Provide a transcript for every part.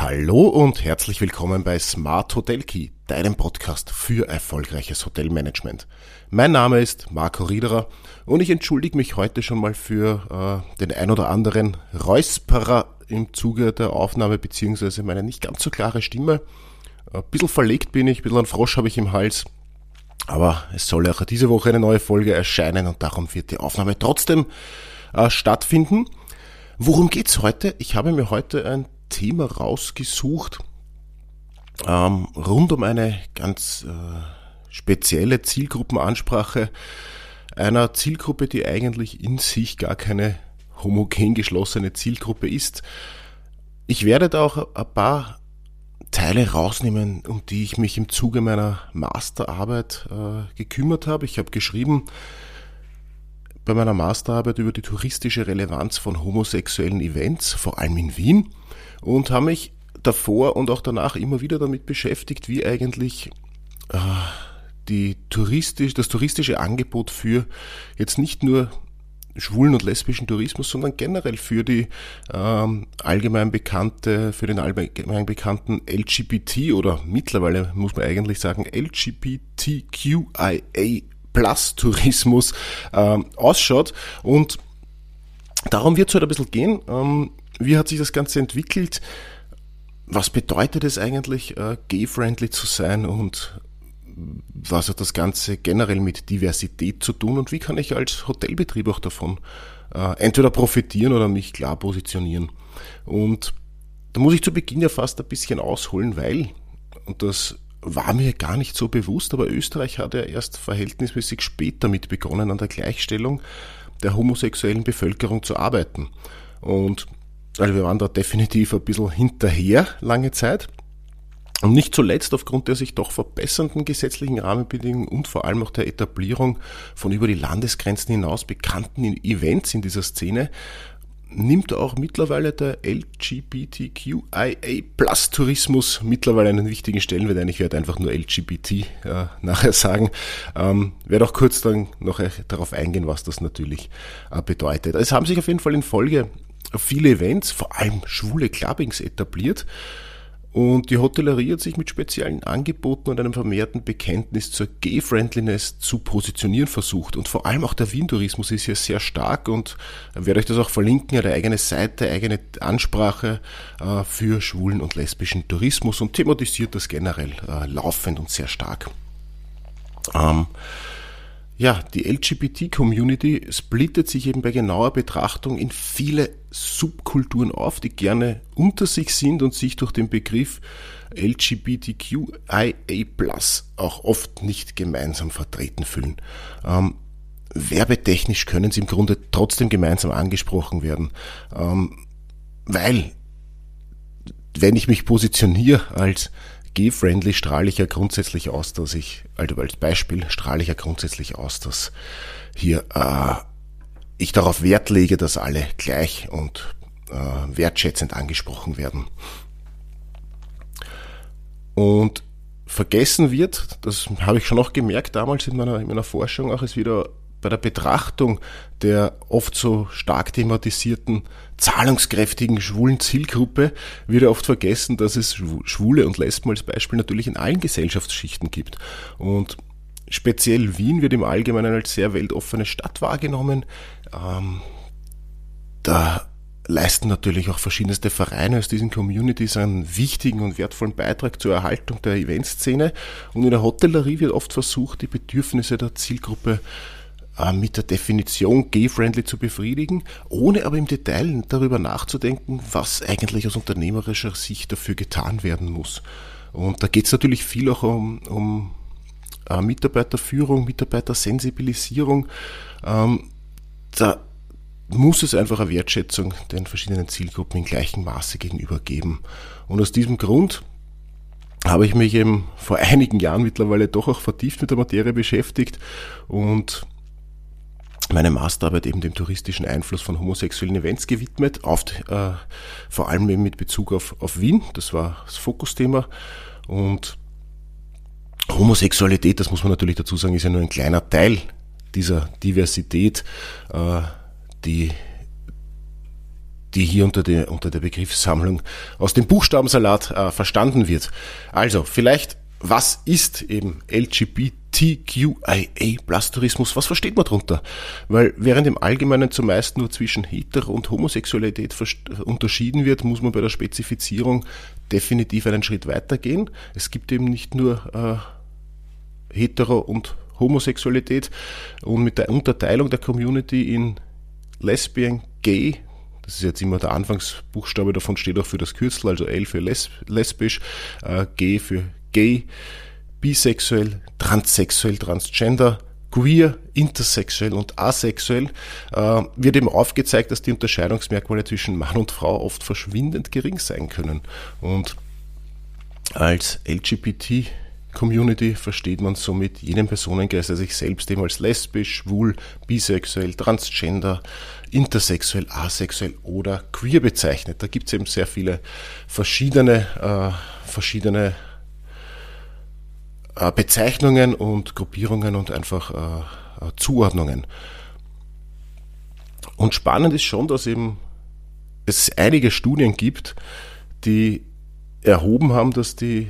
Hallo und herzlich willkommen bei Smart Hotel Key, deinem Podcast für erfolgreiches Hotelmanagement. Mein Name ist Marco Riederer und ich entschuldige mich heute schon mal für den ein oder anderen Räusperer im Zuge der Aufnahme bzw. meine nicht ganz so klare Stimme. Ein bisschen verlegt bin ich, ein bisschen einen Frosch habe ich im Hals, aber es soll auch diese Woche eine neue Folge erscheinen und darum wird die Aufnahme trotzdem stattfinden. Worum geht's heute? Ich habe mir heute ein Thema rausgesucht, rund um eine ganz spezielle Zielgruppenansprache, einer Zielgruppe, die eigentlich in sich gar keine homogen geschlossene Zielgruppe ist. Ich werde da auch ein paar Teile rausnehmen, um die ich mich im Zuge meiner Masterarbeit gekümmert habe. Ich habe geschrieben bei meiner Masterarbeit über die touristische Relevanz von homosexuellen Events, vor allem in Wien, und habe mich davor und auch danach immer wieder damit beschäftigt, wie eigentlich das touristische Angebot für jetzt nicht nur schwulen und lesbischen Tourismus, sondern generell für die für den allgemein bekannten LGBT oder mittlerweile muss man eigentlich sagen LGBTQIA+-Tourismus ausschaut. Und darum wird es heute ein bisschen gehen. Wie hat sich das Ganze entwickelt? Was bedeutet es eigentlich, gay-friendly zu sein? Und was hat das Ganze generell mit Diversität zu tun? Und wie kann ich als Hotelbetrieb auch davon entweder profitieren oder mich klar positionieren? Und da muss ich zu Beginn ja fast ein bisschen ausholen, weil, und das war mir gar nicht so bewusst, aber Österreich hat ja erst verhältnismäßig spät damit begonnen, an der Gleichstellung der homosexuellen Bevölkerung zu arbeiten. Und also wir waren da definitiv ein bisschen hinterher lange Zeit. Und nicht zuletzt aufgrund der sich doch verbessernden gesetzlichen Rahmenbedingungen und vor allem auch der Etablierung von über die Landesgrenzen hinaus bekannten Events in dieser Szene nimmt auch mittlerweile der LGBTQIA+-Tourismus mittlerweile einen wichtigen Stellenwert ein. Ich werde einfach nur LGBT nachher sagen. Werde auch kurz dann noch darauf eingehen, was das natürlich bedeutet. Es haben sich auf jeden Fall in Folge viele Events, vor allem schwule Clubbings, etabliert. Und die Hotellerie hat sich mit speziellen Angeboten und einem vermehrten Bekenntnis zur Gay-Friendliness zu positionieren versucht. Und vor allem auch der Wien-Tourismus ist hier sehr stark und werde euch das auch verlinken, eine eigene Seite, eigene Ansprache für schwulen und lesbischen Tourismus und thematisiert das generell laufend und sehr stark. Ja, die LGBT-Community splittet sich eben bei genauer Betrachtung in viele Subkulturen auf, die gerne unter sich sind und sich durch den Begriff LGBTQIA+ auch oft nicht gemeinsam vertreten fühlen. Werbetechnisch können sie im Grunde trotzdem gemeinsam angesprochen werden, weil wenn ich mich positioniere als gay-friendly, strahle ich ja grundsätzlich aus, dass ich, also als Beispiel, dass hier ich darauf Wert lege, dass alle gleich und wertschätzend angesprochen werden. Und vergessen wird, das habe ich schon auch gemerkt damals in meiner Forschung, auch ist wieder bei der Betrachtung der oft so stark thematisierten, zahlungskräftigen schwulen Zielgruppe wird oft vergessen, dass es Schwule und Lesben als Beispiel natürlich in allen Gesellschaftsschichten gibt. Und speziell Wien wird im Allgemeinen als sehr weltoffene Stadt wahrgenommen. Da leisten natürlich auch verschiedenste Vereine aus diesen Communities einen wichtigen und wertvollen Beitrag zur Erhaltung der Eventszene. Und in der Hotellerie wird oft versucht, die Bedürfnisse der Zielgruppe mit der Definition gay-friendly zu befriedigen, ohne aber im Detail darüber nachzudenken, was eigentlich aus unternehmerischer Sicht dafür getan werden muss. Und da geht es natürlich viel auch um Mitarbeiterführung, Mitarbeitersensibilisierung. Da muss es einfach eine Wertschätzung den verschiedenen Zielgruppen in gleichem Maße gegenüber geben. Und aus diesem Grund habe ich mich eben vor einigen Jahren mittlerweile doch auch vertieft mit der Materie beschäftigt und meine Masterarbeit eben dem touristischen Einfluss von homosexuellen Events gewidmet, oft, vor allem eben mit Bezug auf Wien, das war das Fokusthema. Und Homosexualität, das muss man natürlich dazu sagen, ist ja nur ein kleiner Teil dieser Diversität, die die hier unter der Begriffssammlung aus dem Buchstabensalat verstanden wird. Also vielleicht, was ist eben LGBTQIA+-Tourismus? Was versteht man darunter? Weil während im Allgemeinen zumeist nur zwischen Hetero- und Homosexualität unterschieden wird, muss man bei der Spezifizierung definitiv einen Schritt weitergehen. Es gibt eben nicht nur Hetero- und Homosexualität, und mit der Unterteilung der Community in Lesbian, Gay, das ist jetzt immer der Anfangsbuchstabe, davon steht auch für das Kürzel, also L für lesbisch, G für gay, bisexuell, transsexuell, transgender, queer, intersexuell und asexuell, wird eben aufgezeigt, dass die Unterscheidungsmerkmale zwischen Mann und Frau oft verschwindend gering sein können. Und als LGBT-Community versteht man somit jenen Personenkreis, der sich selbst eben als lesbisch, schwul, bisexuell, transgender, intersexuell, asexuell oder queer bezeichnet. Da gibt es eben sehr viele verschiedene Bezeichnungen und Gruppierungen und einfach Zuordnungen. Und spannend ist schon, dass eben es einige Studien gibt, die erhoben haben, dass die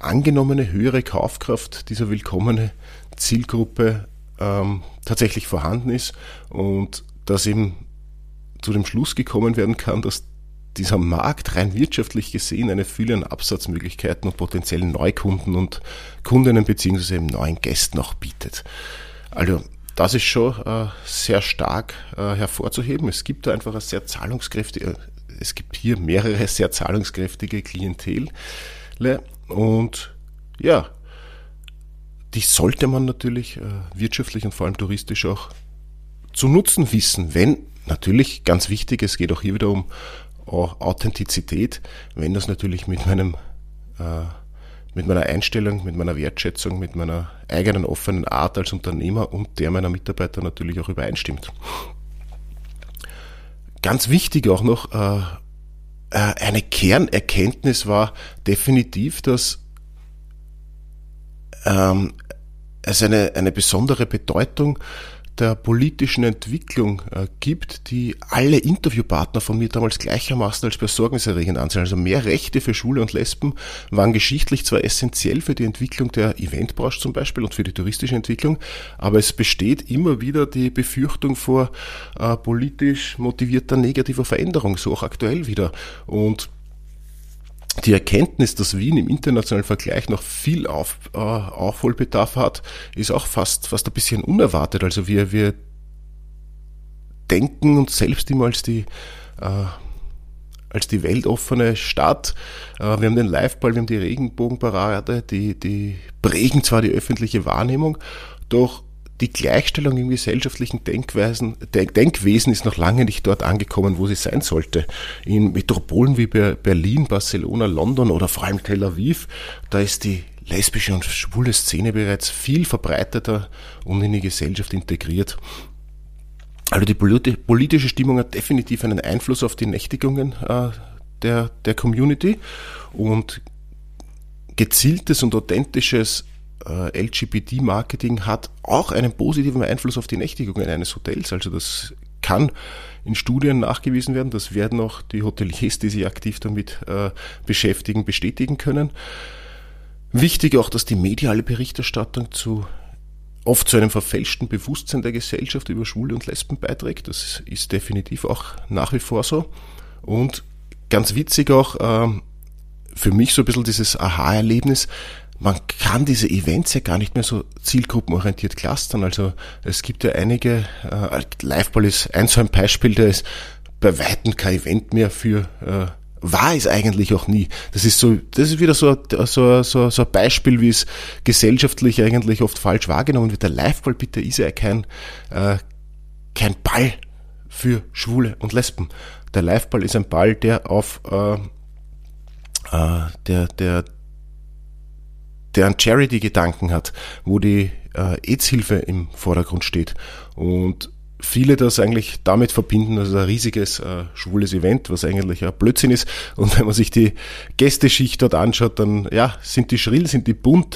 angenommene höhere Kaufkraft dieser willkommene Zielgruppe tatsächlich vorhanden ist und dass eben zu dem Schluss gekommen werden kann, dass dieser Markt rein wirtschaftlich gesehen eine Fülle an Absatzmöglichkeiten und potenziellen Neukunden und Kundinnen bzw. eben neuen Gästen auch bietet. Also das ist schon sehr stark hervorzuheben. Es gibt da einfach es gibt hier mehrere sehr zahlungskräftige Klientele. Und ja, die sollte man natürlich wirtschaftlich und vor allem touristisch auch zu nutzen wissen, wenn natürlich, ganz wichtig, es geht auch hier wieder um Authentizität, wenn das natürlich mit meiner Einstellung, mit meiner Wertschätzung, mit meiner eigenen offenen Art als Unternehmer und der meiner Mitarbeiter natürlich auch übereinstimmt. Ganz wichtig auch noch, eine Kernerkenntnis war definitiv, dass es eine besondere Bedeutung der politischen Entwicklung gibt, die alle Interviewpartner von mir damals gleichermaßen als besorgniserregend ansehen. Also mehr Rechte für Schwule und Lesben waren geschichtlich zwar essentiell für die Entwicklung der Eventbranche zum Beispiel und für die touristische Entwicklung, aber es besteht immer wieder die Befürchtung vor politisch motivierter negativer Veränderung, so auch aktuell wieder. Und die Erkenntnis, dass Wien im internationalen Vergleich noch viel Aufholbedarf hat, ist auch fast ein bisschen unerwartet. Also wir denken uns selbst immer als die weltoffene Stadt. Wir haben den Life Ball, wir haben die Regenbogenparade, die prägen zwar die öffentliche Wahrnehmung, doch die Gleichstellung im gesellschaftlichen Denkwesen ist noch lange nicht dort angekommen, wo sie sein sollte. In Metropolen wie Berlin, Barcelona, London oder vor allem Tel Aviv, da ist die lesbische und schwule Szene bereits viel verbreiteter und in die Gesellschaft integriert. Also die politische Stimmung hat definitiv einen Einfluss auf die Nächtigungen der Community, und gezieltes und authentisches LGBT-Marketing hat auch einen positiven Einfluss auf die Nächtigungen eines Hotels. Also das kann in Studien nachgewiesen werden. Das werden auch die Hoteliers, die sich aktiv damit beschäftigen, bestätigen können. Wichtig auch, dass die mediale Berichterstattung oft zu einem verfälschten Bewusstsein der Gesellschaft über Schwule und Lesben beiträgt. Das ist definitiv auch nach wie vor so. Und ganz witzig auch für mich so ein bisschen dieses Aha-Erlebnis: Man kann diese Events ja gar nicht mehr so zielgruppenorientiert clustern. Also es gibt ja einige, Life Ball ist so ein Beispiel, der ist bei weitem kein Event mehr war es eigentlich auch nie. Das ist wieder so ein Beispiel, wie es gesellschaftlich eigentlich oft falsch wahrgenommen wird. Der Life Ball bitte ist ja kein Ball für Schwule und Lesben. Der Life Ball ist ein Ball, der auf der einen Charity-Gedanken hat, wo die Aids-Hilfe im Vordergrund steht. Und viele das eigentlich damit verbinden, dass ein riesiges schwules Event, was eigentlich ein Blödsinn ist. Und wenn man sich die Gästeschicht dort anschaut, dann ja, sind die schrill, sind die bunt,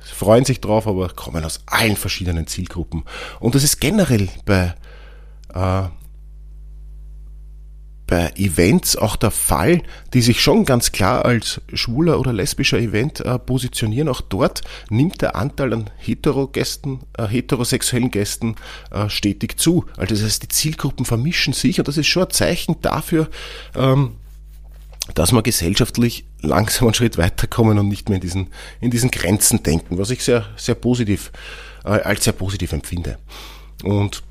freuen sich drauf, aber kommen aus allen verschiedenen Zielgruppen. Und das ist generell bei bei Events auch der Fall, die sich schon ganz klar als schwuler oder lesbischer Event positionieren. Auch dort nimmt der Anteil an heterosexuellen Gästen stetig zu. Also das heißt, die Zielgruppen vermischen sich und das ist schon ein Zeichen dafür, dass wir gesellschaftlich langsam einen Schritt weiterkommen und nicht mehr in diesen Grenzen denken, was ich sehr, sehr positiv, als sehr positiv empfinde. Und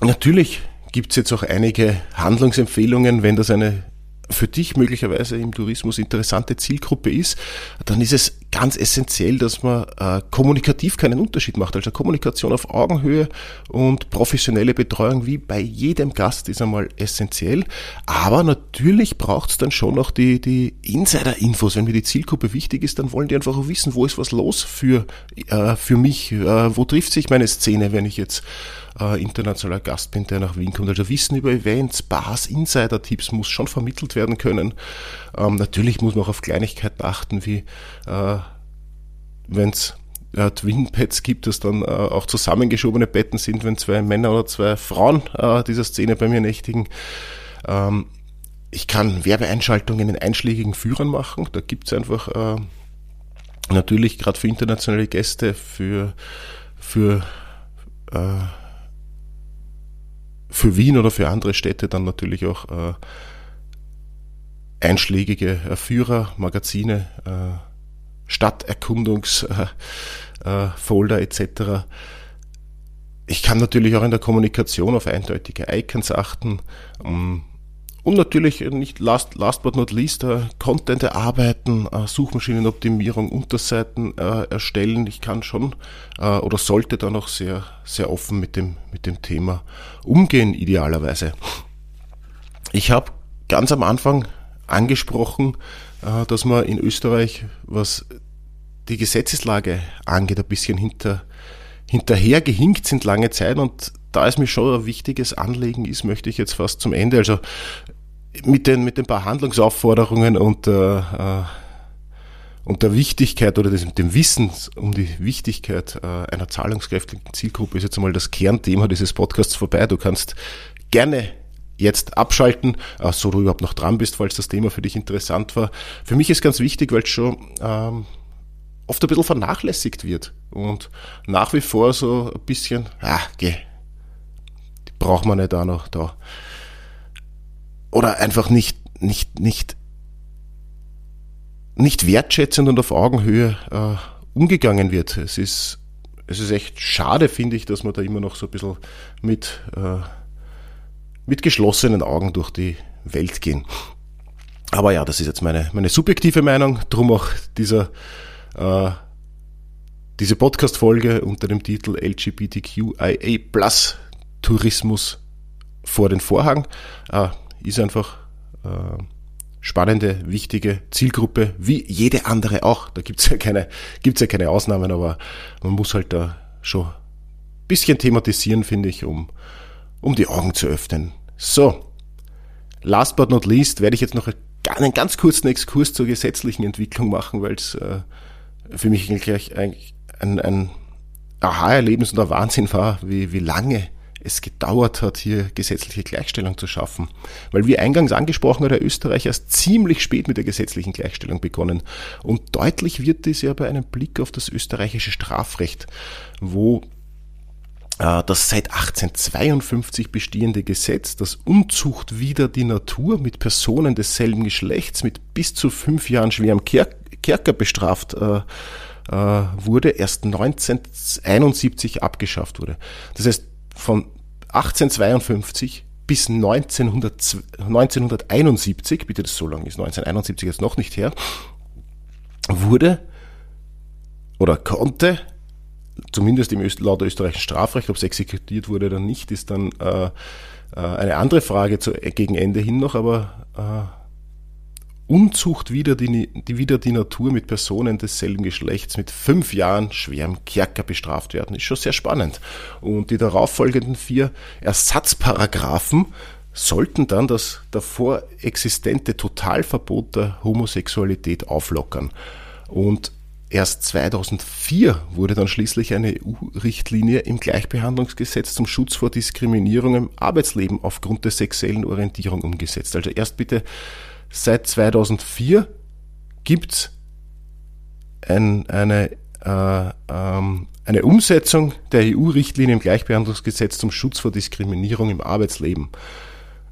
natürlich gibt es jetzt auch einige Handlungsempfehlungen, wenn das eine für dich möglicherweise im Tourismus interessante Zielgruppe ist, dann ist es ganz essentiell, dass man kommunikativ keinen Unterschied macht. Also Kommunikation auf Augenhöhe und professionelle Betreuung wie bei jedem Gast ist einmal essentiell. Aber natürlich braucht es dann schon auch die Insider-Infos. Wenn mir die Zielgruppe wichtig ist, dann wollen die einfach auch wissen, wo ist was los für mich, wo trifft sich meine Szene, wenn ich jetzt internationaler Gast bin, der nach Wien kommt. Also Wissen über Events, Bars, Insider-Tipps muss schon vermittelt werden können. Natürlich muss man auch auf Kleinigkeiten achten, wie wenn es Twin-Beds gibt, dass dann auch zusammengeschobene Betten sind, wenn zwei Männer oder zwei Frauen dieser Szene bei mir nächtigen. Ich kann Werbeeinschaltungen in einschlägigen Führern machen. Da gibt es einfach natürlich gerade für internationale Gäste, für Wien oder für andere Städte dann natürlich auch einschlägige Führer, Magazine, Stadterkundungsfolder etc. Ich kann natürlich auch in der Kommunikation auf eindeutige Icons achten und natürlich nicht last but not least Content erarbeiten, Suchmaschinenoptimierung, Unterseiten erstellen. Ich kann schon oder sollte dann auch sehr, sehr offen mit dem Thema umgehen, idealerweise. Ich habe ganz am Anfang angesprochen, dass man in Österreich, was die Gesetzeslage angeht, ein bisschen hinterher gehinkt sind lange Zeit, und da es mir schon ein wichtiges Anliegen ist, möchte ich jetzt fast zum Ende, also mit den paar Handlungsaufforderungen und der Wichtigkeit oder dem Wissen um die Wichtigkeit einer zahlungskräftigen Zielgruppe ist jetzt einmal das Kernthema dieses Podcasts vorbei. Du kannst gerne jetzt abschalten, so du überhaupt noch dran bist, falls das Thema für dich interessant war. Für mich ist ganz wichtig, weil es schon oft ein bisschen vernachlässigt wird und nach wie vor so ein bisschen, die braucht man nicht auch noch da. Oder einfach nicht wertschätzend und auf Augenhöhe umgegangen wird. Es ist echt schade, finde ich, dass man da immer noch so ein bisschen mit geschlossenen Augen durch die Welt gehen. Aber ja, das ist jetzt meine subjektive Meinung, drum auch diese Podcast-Folge unter dem Titel LGBTQIA+ Tourismus vor den Vorhang. Ist einfach spannende, wichtige Zielgruppe, wie jede andere auch. Da gibt's ja keine Ausnahmen, aber man muss halt da schon ein bisschen thematisieren, finde ich, um die Augen zu öffnen. So, last but not least werde ich jetzt noch einen ganz kurzen Exkurs zur gesetzlichen Entwicklung machen, weil es für mich gleich ein Aha-Erlebnis und ein Wahnsinn war, wie lange es gedauert hat, hier gesetzliche Gleichstellung zu schaffen. Weil, wie eingangs angesprochen, hat der Österreich erst ziemlich spät mit der gesetzlichen Gleichstellung begonnen. Und deutlich wird dies ja bei einem Blick auf das österreichische Strafrecht, wo das seit 1852 bestehende Gesetz, das Unzucht wider die Natur mit Personen desselben Geschlechts mit bis zu 5 Jahren schwerem Kerker bestraft wurde, erst 1971 abgeschafft wurde. Das heißt, von 1852 bis 1971, bitte, das so lang ist 1971 jetzt noch nicht her, wurde oder konnte, zumindest laut österreichischen Strafrecht, ob es exekutiert wurde oder nicht, ist dann eine andere Frage gegen Ende hin noch, aber Unzucht wider die Natur mit Personen desselben Geschlechts mit 5 Jahren schwerem Kerker bestraft werden, ist schon sehr spannend. Und die darauffolgenden 4 Ersatzparagraphen sollten dann das davor existente Totalverbot der Homosexualität auflockern. Und Erst 2004 wurde dann schließlich eine EU-Richtlinie im Gleichbehandlungsgesetz zum Schutz vor Diskriminierung im Arbeitsleben aufgrund der sexuellen Orientierung umgesetzt. Also erst bitte seit 2004 gibt's eine Umsetzung der EU-Richtlinie im Gleichbehandlungsgesetz zum Schutz vor Diskriminierung im Arbeitsleben.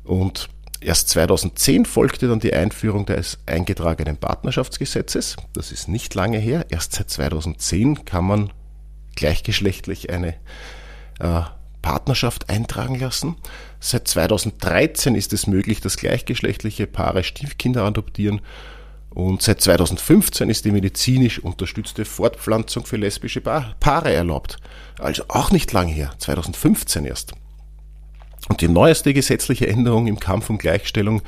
Und erst 2010 folgte dann die Einführung des eingetragenen Partnerschaftsgesetzes. Das ist nicht lange her. Erst seit 2010 kann man gleichgeschlechtlich eine Partnerschaft eintragen lassen. Seit 2013 ist es möglich, dass gleichgeschlechtliche Paare Stiefkinder adoptieren. Und seit 2015 ist die medizinisch unterstützte Fortpflanzung für lesbische Paare erlaubt. Also auch nicht lange her, 2015 erst. Und die neueste gesetzliche Änderung im Kampf um Gleichstellung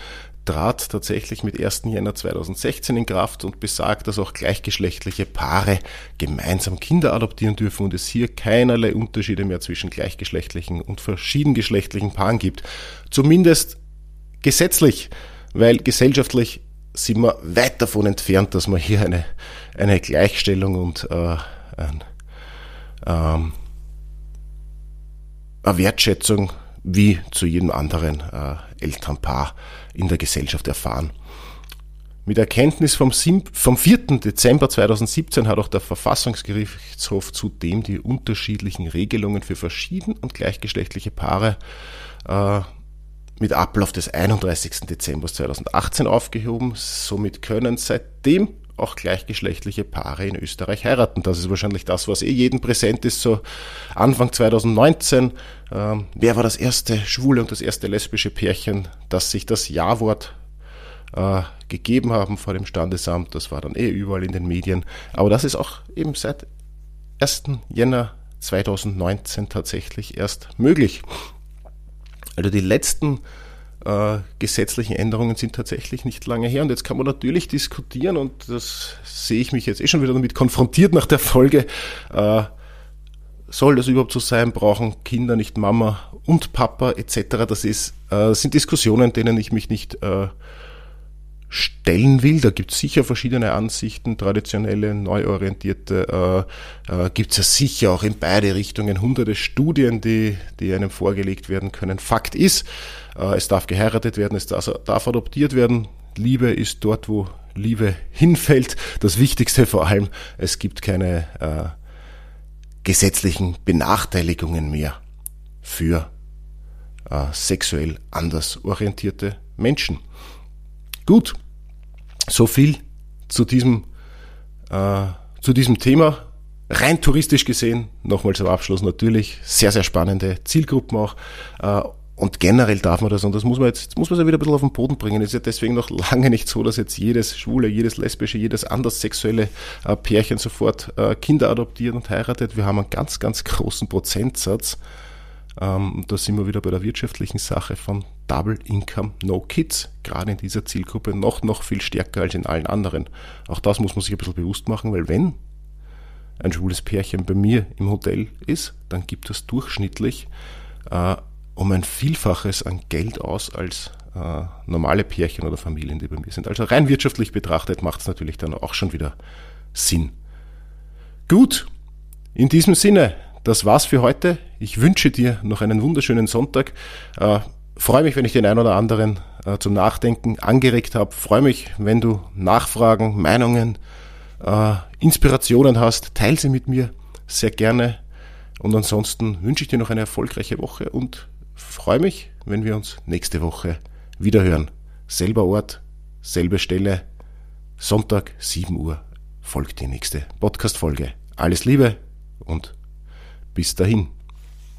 trat tatsächlich mit 1. Jänner 2016 in Kraft und besagt, dass auch gleichgeschlechtliche Paare gemeinsam Kinder adoptieren dürfen und es hier keinerlei Unterschiede mehr zwischen gleichgeschlechtlichen und verschiedengeschlechtlichen Paaren gibt. Zumindest gesetzlich, weil gesellschaftlich sind wir weit davon entfernt, dass wir hier eine Gleichstellung und eine Wertschätzung wie zu jedem anderen Elternpaar in der Gesellschaft erfahren. Mit Erkenntnis vom 4. Dezember 2017 hat auch der Verfassungsgerichtshof zudem die unterschiedlichen Regelungen für verschieden- und gleichgeschlechtliche Paare mit Ablauf des 31. Dezember 2018 aufgehoben. Somit können seitdem auch gleichgeschlechtliche Paare in Österreich heiraten. Das ist wahrscheinlich das, was jedem präsent ist, so Anfang 2019. Wer war das erste schwule und das erste lesbische Pärchen, das sich das Ja-Wort gegeben haben vor dem Standesamt? Das war dann überall in den Medien. Aber das ist auch eben seit 1. Jänner 2019 tatsächlich erst möglich. Also die letzten gesetzlichen Änderungen sind tatsächlich nicht lange her. Und jetzt kann man natürlich diskutieren, und das sehe ich mich jetzt schon wieder damit konfrontiert nach der Folge, soll das überhaupt so sein, brauchen Kinder nicht Mama und Papa etc. Das sind Diskussionen, denen ich mich nicht stellen will. Da gibt es sicher verschiedene Ansichten, traditionelle, neuorientierte. Gibt es ja sicher auch in beide Richtungen hunderte Studien, die einem vorgelegt werden können. Fakt ist, es darf geheiratet werden, es darf adoptiert werden. Liebe ist dort, wo Liebe hinfällt. Das Wichtigste vor allem, es gibt keine gesetzlichen Benachteiligungen mehr für sexuell anders orientierte Menschen. Gut, so viel zu diesem Thema. Rein touristisch gesehen, nochmal zum Abschluss natürlich, sehr, sehr spannende Zielgruppen auch. Und generell darf man das, und das muss man ja wieder ein bisschen auf den Boden bringen. Es ist ja deswegen noch lange nicht so, dass jetzt jedes Schwule, jedes Lesbische, jedes anderssexuelle Pärchen sofort Kinder adoptiert und heiratet. Wir haben einen ganz, ganz großen Prozentsatz. Da sind wir wieder bei der wirtschaftlichen Sache von Double Income, No Kids, gerade in dieser Zielgruppe noch viel stärker als in allen anderen. Auch das muss man sich ein bisschen bewusst machen, weil wenn ein schwules Pärchen bei mir im Hotel ist, dann gibt das durchschnittlich um ein Vielfaches an Geld aus als normale Pärchen oder Familien, die bei mir sind. Also rein wirtschaftlich betrachtet macht es natürlich dann auch schon wieder Sinn. Gut, in diesem Sinne, das war's für heute. Ich wünsche dir noch einen wunderschönen Sonntag. Freue mich, wenn ich den einen oder anderen zum Nachdenken angeregt habe. Freue mich, wenn du Nachfragen, Meinungen, Inspirationen hast. Teile sie mit mir sehr gerne. Und ansonsten wünsche ich dir noch eine erfolgreiche Woche und freue mich, wenn wir uns nächste Woche wiederhören. Selber Ort, selbe Stelle. Sonntag, 7 Uhr folgt die nächste Podcast-Folge. Alles Liebe und bis dahin.